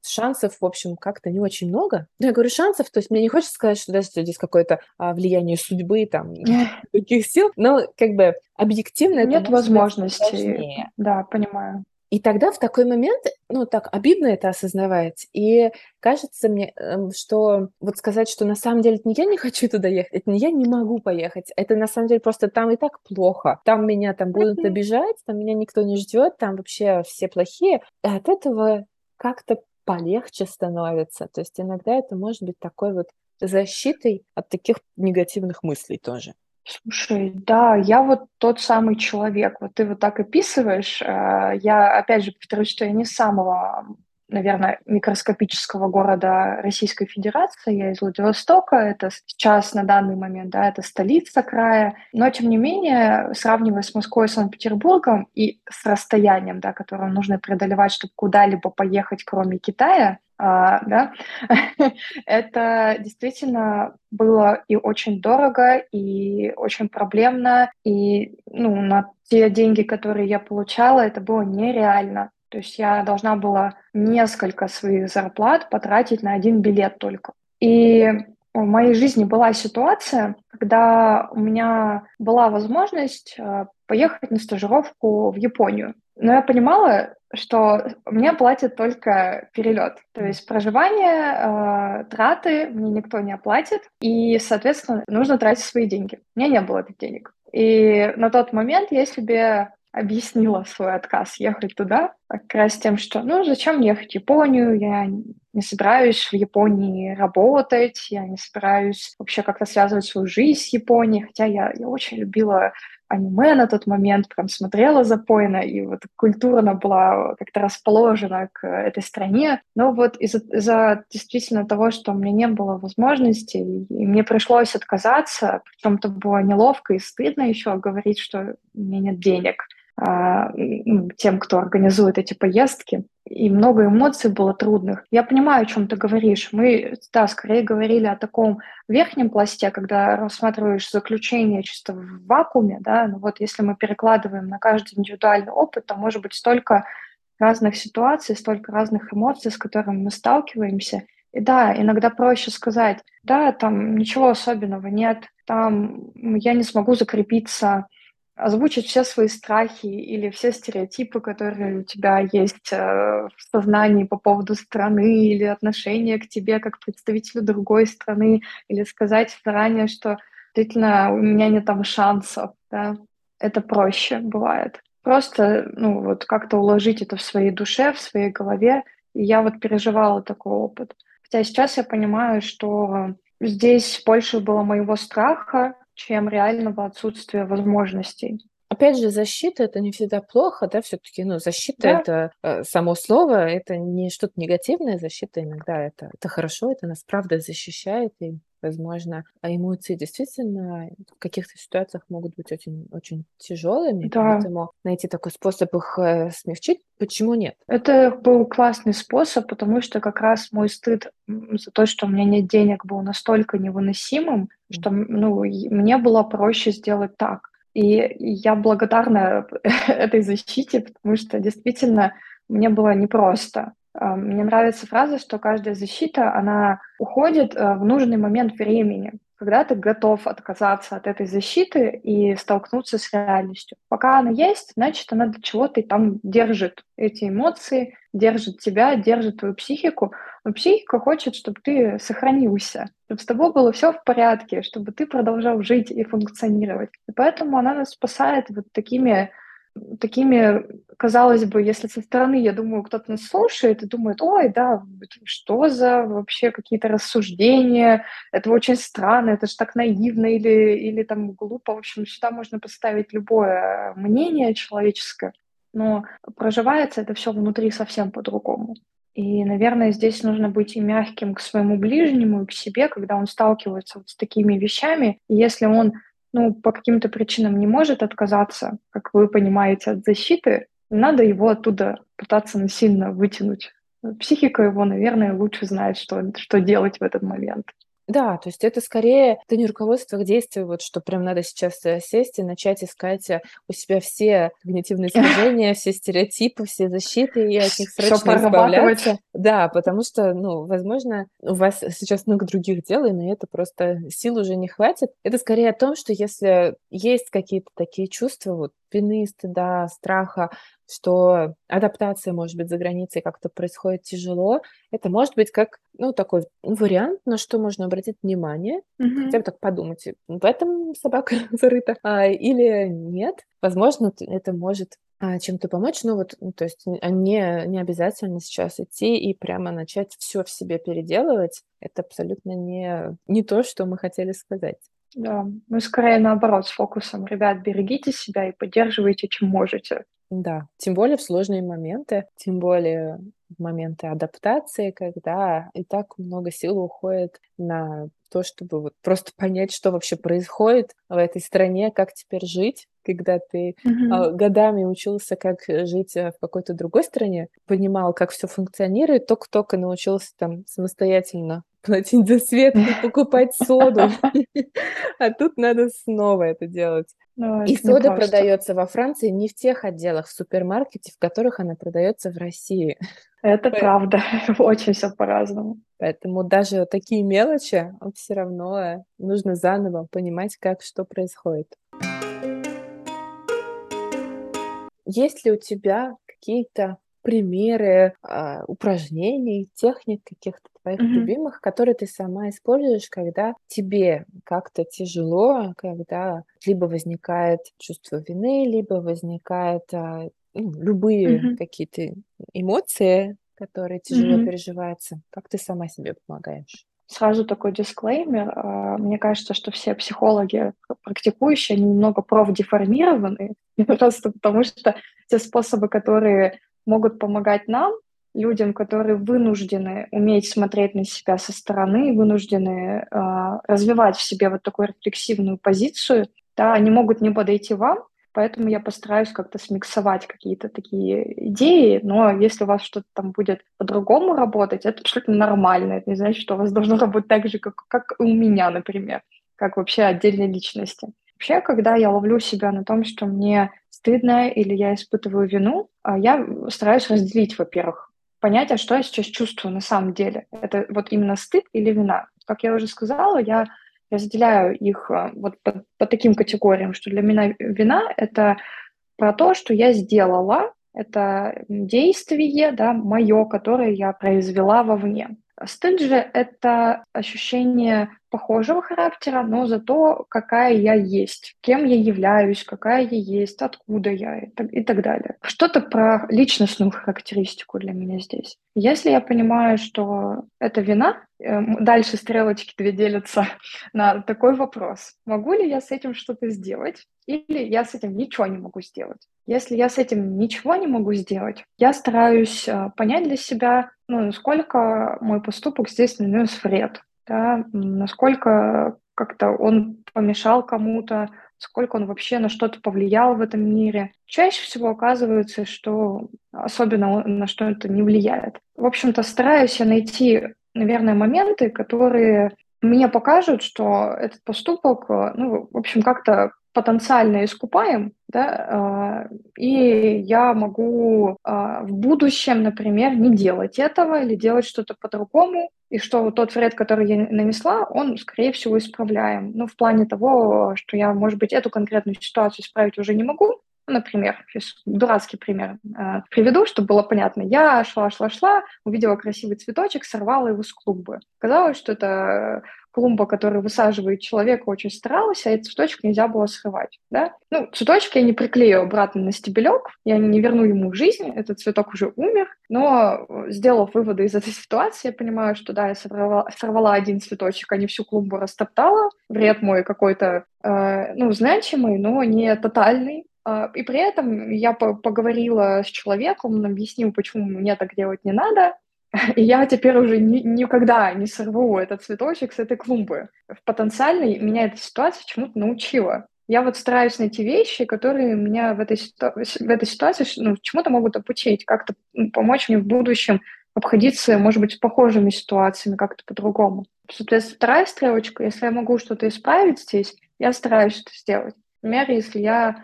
шансов, в общем, как-то не очень много. Но я говорю шансов, то есть мне не хочется сказать, что даже здесь какое-то влияние судьбы, таких сил, но объективно это нет возможности. Да, понимаю. И тогда в такой момент, так обидно это осознавать, и кажется мне, что сказать, что на самом деле это не я не хочу туда ехать, это не я не могу поехать, это на самом деле просто там и так плохо, там меня будут обижать, там меня никто не ждет, там вообще все плохие, и от этого как-то полегче становится, то есть иногда это может быть такой защитой от таких негативных мыслей тоже. Слушай, да, я тот самый человек. Ты так описываешь. Я, опять же, повторюсь, что я не самого, наверное, микроскопического города Российской Федерации. Я из Владивостока. Это сейчас, на данный момент, это столица края. Но, тем не менее, сравнивая с Москвой и Санкт-Петербургом и с расстоянием, которое нужно преодолевать, чтобы куда-либо поехать, кроме Китая, это действительно было и очень дорого, и очень проблемно, и на те деньги, которые я получала, это было нереально. То есть я должна была несколько своих зарплат потратить на один билет только. И в моей жизни была ситуация, когда у меня была возможность поехать на стажировку в Японию. Но я понимала, что мне платят только перелет. То есть проживание, траты мне никто не оплатит, и, соответственно, нужно тратить свои деньги. У меня не было этих денег. И на тот момент я себе объяснила свой отказ ехать туда, как раз тем, что, ну, зачем мне ехать в Японию, я не собираюсь в Японии работать, я не собираюсь вообще как-то связывать свою жизнь с Японией, хотя я очень любила аниме на тот момент, прям смотрела запойно, и вот культурно была как-то расположена к этой стране. Но вот из-за действительно того, что у меня не было возможности, и мне пришлось отказаться, причем это было неловко и стыдно еще говорить, что у меня нет денег тем, кто организует эти поездки. И много эмоций было трудных. Я понимаю, о чем ты говоришь. Мы, да, скорее говорили о таком верхнем пласте, когда рассматриваешь заключение чисто в вакууме, да, но вот если мы перекладываем на каждый индивидуальный опыт, то может быть столько разных ситуаций, столько разных эмоций, с которыми мы сталкиваемся. И да, иногда проще сказать, да, там ничего особенного нет, там я не смогу закрепиться, озвучить все свои страхи или все стереотипы, которые у тебя есть в сознании по поводу страны или отношения к тебе как представителю другой страны, или сказать заранее, что действительно у меня нет там шансов. Да? Это проще бывает. Просто ну, вот как-то уложить это в своей душе, в своей голове. И я вот переживала такой опыт. Хотя сейчас я понимаю, что здесь больше было моего страха, чем реального отсутствия возможностей. Опять же, защита — это не всегда плохо, да, все-таки, ну, защита да. — это само слово, это не что-то негативное, защита иногда это хорошо, это нас правда защищает, и, возможно, эмоции действительно в каких-то ситуациях могут быть очень, очень тяжелыми, да. Поэтому найти такой способ их смягчить, почему нет? Это был классный способ, потому что как раз мой стыд за то, что у меня нет денег, был настолько невыносимым, что, ну, мне было проще сделать так. И я благодарна этой защите, потому что действительно мне было непросто. Мне нравится фраза, что каждая защита, она уходит в нужный момент времени, когда ты готов отказаться от этой защиты и столкнуться с реальностью. Пока она есть, значит, она для чего-то и там держит эти эмоции, держит тебя, держит твою психику. Но психика хочет, чтобы ты сохранился, чтобы с тобой было все в порядке, чтобы ты продолжал жить и функционировать. И поэтому она нас спасает вот такими, казалось бы, если со стороны, я думаю, кто-то нас слушает и думает, ой, да, что за вообще какие-то рассуждения, это очень странно, это же так наивно или там глупо. В общем, сюда можно поставить любое мнение человеческое, но проживается это все внутри совсем по-другому. И, наверное, здесь нужно быть и мягким к своему ближнему, и к себе, когда он сталкивается вот с такими вещами. И если он по каким-то причинам не может отказаться, как вы понимаете, от защиты, не надо его оттуда пытаться насильно вытянуть. Психика его, наверное, лучше знает, что делать в этот момент. Да, то есть это скорее, это не руководство к действию, вот что прям надо сейчас сесть и начать искать у себя все когнитивные искажения, все стереотипы, все защиты и от них срочно избавляться. Да, потому что, возможно, у вас сейчас много других дел, и на это просто сил уже не хватит. Это скорее о том, что если есть какие-то такие чувства, вот вины, стыда, страха, что адаптация, может быть, за границей как-то происходит тяжело. Это может быть как, такой вариант, на что можно обратить внимание. Mm-hmm. Хотя бы так подумать, в этом собака зарыта или нет. Возможно, это может чем-то помочь. То есть не обязательно сейчас идти и прямо начать все в себе переделывать. Это абсолютно не то, что мы хотели сказать. Да, мы скорее наоборот с фокусом. Ребят, берегите себя и поддерживайте, чем можете. Да, тем более в сложные моменты, тем более в моменты адаптации, когда и так много сил уходит на то, чтобы вот просто понять, что вообще происходит в этой стране, как теперь жить, когда ты годами учился, как жить в какой-то другой стране, понимал, как все функционирует, только-только научился там самостоятельно платить за свет и покупать соду, а тут надо снова это делать. И сода продается во Франции не в тех отделах в супермаркете, в которых она продается в России. Это правда, очень все по-разному. Поэтому даже такие мелочи все равно нужно заново понимать, как что происходит. Есть ли у тебя какие-то примеры упражнений, техник каких-то твоих любимых, которые ты сама используешь, когда тебе как-то тяжело, когда либо возникает чувство вины, либо возникает любые какие-то эмоции, которые тяжело переживаются. Как ты сама себе помогаешь? Сразу такой дисклеймер. Мне кажется, что все психологи практикующие, они немного профдеформированы, просто потому что те способы, которые могут помогать нам, людям, которые вынуждены уметь смотреть на себя со стороны, вынуждены развивать в себе вот такую рефлексивную позицию, да, они могут не подойти вам, поэтому я постараюсь как-то смиксовать какие-то такие идеи, но если у вас что-то там будет по-другому работать, это абсолютно нормально, это не значит, что у вас должно работать так же, как у меня, например, как вообще отдельной личности. Вообще, когда я ловлю себя на том, что мне стыдно или я испытываю вину, я стараюсь разделить, во-первых, понять, а что я сейчас чувствую на самом деле. Это вот именно стыд или вина. Как я уже сказала, я разделяю их вот по таким категориям, что для меня вина — это про то, что я сделала, это действие, да, мое, которое я произвела вовне. Стыд же — это ощущение похожего характера, но зато какая я есть, кем я являюсь, какая я есть, откуда я и так далее. Что-то про личностную характеристику для меня здесь. Если я понимаю, что это вина, дальше стрелочки две делятся на такой вопрос. Могу ли я с этим что-то сделать? Или я с этим ничего не могу сделать? Если я с этим ничего не могу сделать, я стараюсь понять для себя, насколько мой поступок здесь нанес вред. Да, насколько как-то он помешал кому-то, сколько он вообще на что-то повлиял в этом мире. Чаще всего оказывается, что особенно на что это не влияет. В общем-то, стараюсь я найти, наверное, моменты, которые мне покажут, что этот поступок, в общем, как-то потенциально искупаем, да, и я могу в будущем, например, не делать этого или делать что-то по-другому, и что тот вред, который я нанесла, он, скорее всего, исправляем. В плане того, что я, может быть, эту конкретную ситуацию исправить уже не могу. Например, дурацкий пример приведу, чтобы было понятно. Я шла, увидела красивый цветочек, сорвала его с клумбы. Казалось, что это клумба, которую высаживает человек, очень старалась, а этот цветочек нельзя было срывать. Да? Цветочек я не приклею обратно на стебелек, я не верну ему жизнь, этот цветок уже умер. Но, сделав выводы из этой ситуации, я понимаю, что да, я сорвала один цветочек, а не всю клумбу растоптала. Вред мой какой-то, значимый, но не тотальный. И при этом я поговорила с человеком, он объяснил, почему мне так делать не надо, и я теперь уже никогда не сорву этот цветочек с этой клумбы. Потенциально меня эта ситуация чему-то научила. Я стараюсь найти вещи, которые меня в этой ситуации чему-то могут обучить, как-то помочь мне в будущем обходиться, может быть, похожими ситуациями как-то по-другому. Соответственно, вторая стрелочка, если я могу что-то исправить здесь, я стараюсь это сделать. Например, если я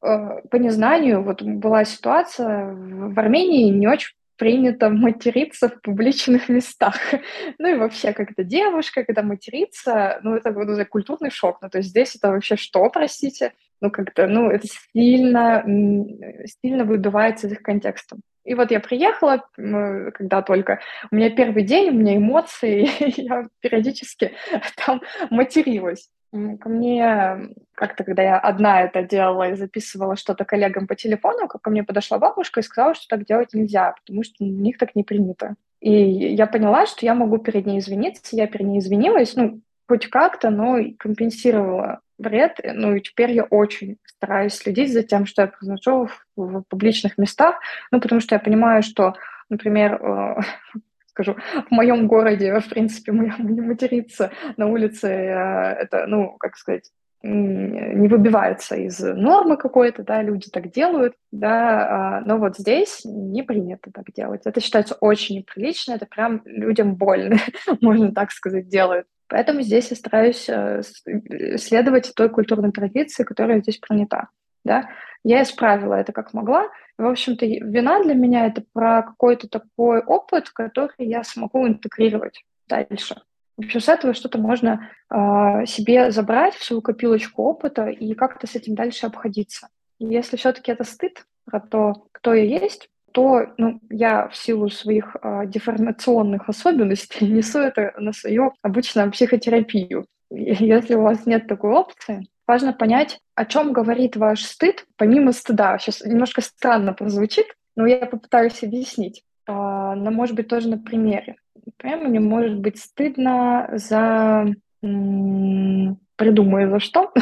по незнанию, была ситуация, в Армении не очень принято материться в публичных местах. И вообще, когда девушка, когда матерится, это культурный шок. То есть здесь это вообще что, простите? Это сильно выбивается из их контекста. И я приехала, когда только у меня первый день, у меня эмоции, и я периодически там материлась. Ко мне как-то, когда я одна это делала и записывала что-то коллегам по телефону, ко мне подошла бабушка и сказала, что так делать нельзя, потому что у них так не принято. И я поняла, что я могу перед ней извиниться, я перед ней извинилась, хоть как-то, но компенсировала вред. И теперь я очень стараюсь следить за тем, что я произношу в публичных местах, потому что я понимаю, что, например, скажу, в моем городе, в принципе, не материться на улице, это, не выбивается из нормы какой-то, да, люди так делают, да, но здесь не принято так делать. Это считается очень неприлично, это прям людям больно, можно так сказать, делают. Поэтому здесь я стараюсь следовать той культурной традиции, которая здесь принята, да. Я исправила это как могла. В общем-то, вина для меня — это про какой-то такой опыт, который я смогу интегрировать дальше. В общем, с этого что-то можно себе забрать, в свою копилочку опыта и как-то с этим дальше обходиться. И если все-таки это стыд про то, кто я есть, то я в силу своих деформационных особенностей несу это на свою обычную психотерапию. Если у вас нет такой опции, важно понять, о чем говорит ваш стыд, помимо стыда. Сейчас немножко странно прозвучит, но я попытаюсь объяснить. Но, может быть, тоже на примере. Прямо мне может быть стыдно за... придумаю за что.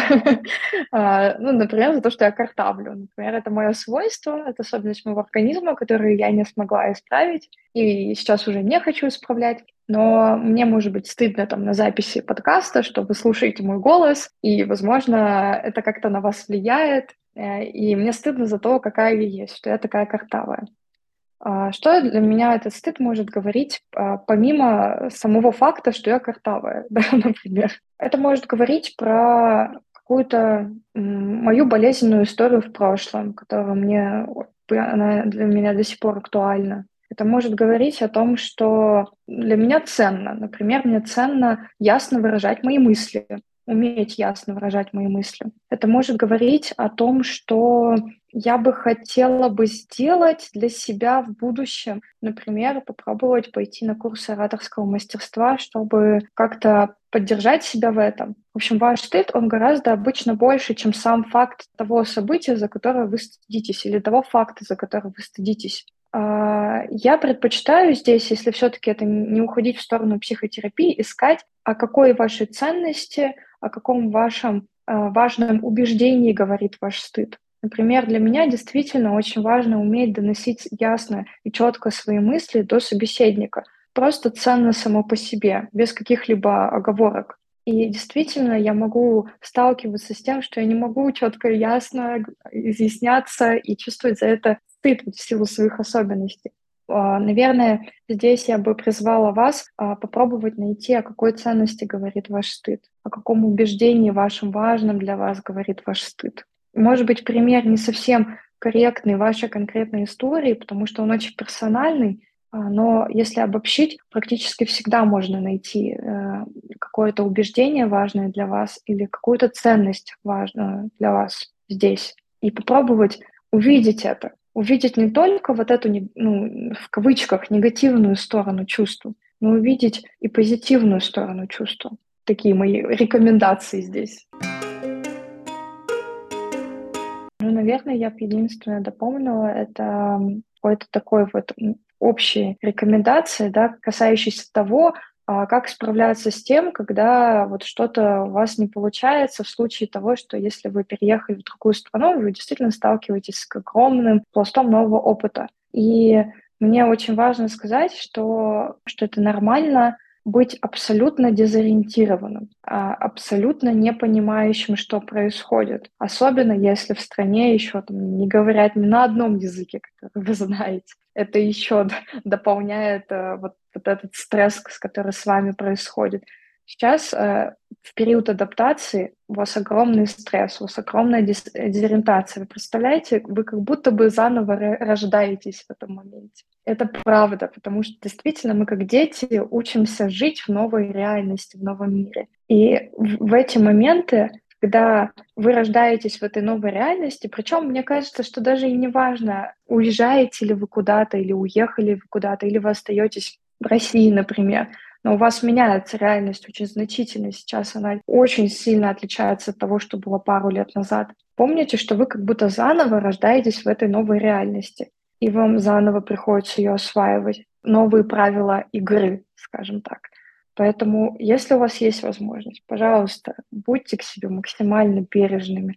Например, за то, что я картавлю. Например, это мое свойство, это особенность моего организма, которую я не смогла исправить и сейчас уже не хочу исправлять. Но мне может быть стыдно на записи подкаста, что вы слушаете мой голос, и, возможно, это как-то на вас влияет. И мне стыдно за то, какая я есть, что я такая картавая. Что для меня этот стыд может говорить, помимо самого факта, что я картавая, да, например? Это может говорить про какую-то мою болезненную историю в прошлом, которая она для меня до сих пор актуальна. Это может говорить о том, что для меня ценно. Например, мне ценно ясно выражать мои мысли, уметь ясно выражать мои мысли. Это может говорить о том, что я бы хотела сделать для себя в будущем. Например, попробовать пойти на курсы ораторского мастерства, чтобы как-то поддержать себя в этом. В общем, ваш стыд, он гораздо обычно больше, чем сам факт того события, за которое вы стыдитесь, или того факта, за который вы стыдитесь. Я предпочитаю здесь, если все-таки это не уходить в сторону психотерапии, искать, о какой вашей ценности, о каком вашем важном убеждении говорит ваш стыд. Например, для меня действительно очень важно уметь доносить ясно и четко свои мысли до собеседника. Просто ценно само по себе, без каких-либо оговорок. И действительно я могу сталкиваться с тем, что я не могу четко и ясно изъясняться и чувствовать за это стыд в силу своих особенностей. Наверное, здесь я бы призвала вас попробовать найти, о какой ценности говорит ваш стыд, о каком убеждении вашем важном для вас говорит ваш стыд. Может быть, пример не совсем корректный вашей конкретной истории, потому что он очень персональный, но если обобщить, практически всегда можно найти какое-то убеждение важное для вас или какую-то ценность важную для вас здесь. И попробовать увидеть это. Увидеть не только эту, в кавычках, негативную сторону чувства, но увидеть и позитивную сторону чувства. Такие мои рекомендации здесь. Наверное, я бы единственное дополнила, это какой-то такой общей рекомендации, да, касающейся того, как справляться с тем, когда что-то у вас не получается, в случае того, что если вы переехали в другую страну, вы действительно сталкиваетесь с огромным пластом нового опыта. И мне очень важно сказать, что это нормально быть абсолютно дезориентированным, абсолютно не понимающим, что происходит. Особенно если в стране еще не говорят ни на одном языке, который вы знаете. Это еще дополняет этот стресс, который с вами происходит. Сейчас в период адаптации у вас огромный стресс, у вас огромная дезориентация. Вы представляете, вы как будто бы заново рождаетесь в этом моменте. Это правда, потому что действительно мы как дети учимся жить в новой реальности, в новом мире. И в эти моменты, когда вы рождаетесь в этой новой реальности, причем мне кажется, что даже и не важно, уезжаете ли вы куда-то, или уехали вы куда-то, или вы остаетесь в России, например, но у вас меняется реальность очень значительно. Сейчас она очень сильно отличается от того, что было пару лет назад. Помните, что вы как будто заново рождаетесь в этой новой реальности, и вам заново приходится ее осваивать. Новые правила игры, скажем так. Поэтому, если у вас есть возможность, пожалуйста, будьте к себе максимально бережными.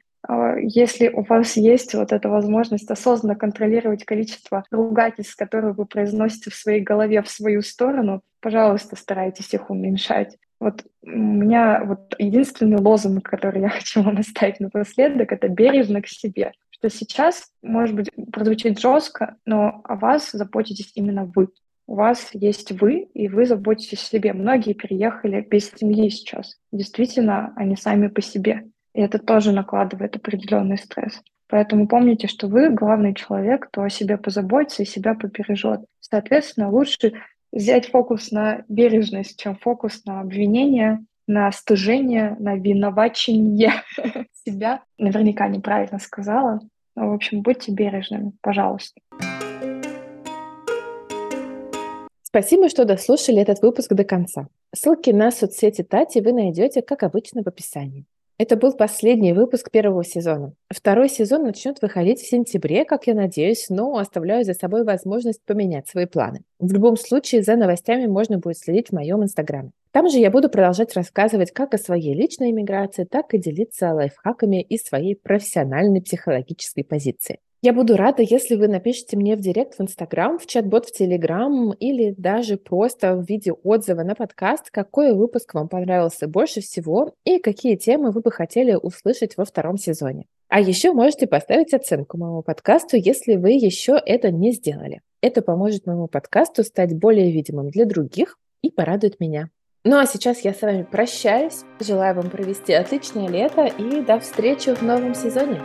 Если у вас есть эта возможность осознанно контролировать количество ругательств, которые вы произносите в своей голове в свою сторону, пожалуйста, старайтесь их уменьшать. У меня единственный лозунг, который я хочу вам оставить напоследок, это «бережно к себе». Что сейчас, может быть, прозвучит жестко, но о вас заботитесь именно вы. У вас есть вы, и вы заботитесь о себе. Многие переехали без семьи сейчас. Действительно, они сами по себе. И это тоже накладывает определенный стресс. Поэтому помните, что вы главный человек, кто о себе позаботится и себя попережет. Соответственно, лучше взять фокус на бережность, чем фокус на обвинение, на стыжение, на виновачение себя. Наверняка неправильно сказала. Но, в общем, будьте бережными, пожалуйста. Спасибо, что дослушали этот выпуск до конца. Ссылки на соцсети Тати вы найдете, как обычно, в описании. Это был последний выпуск первого сезона. Второй сезон начнет выходить в сентябре, как я надеюсь, но оставляю за собой возможность поменять свои планы. В любом случае, за новостями можно будет следить в моем Инстаграме. Там же я буду продолжать рассказывать как о своей личной иммиграции, так и делиться лайфхаками из своей профессиональной психологической позиции. Я буду рада, если вы напишите мне в директ в Инстаграм, в чат-бот в Телеграм или даже просто в виде отзыва на подкаст, какой выпуск вам понравился больше всего и какие темы вы бы хотели услышать во втором сезоне. А еще можете поставить оценку моему подкасту, если вы еще это не сделали. Это поможет моему подкасту стать более видимым для других и порадует меня. Ну а сейчас я с вами прощаюсь, желаю вам провести отличное лето и до встречи в новом сезоне!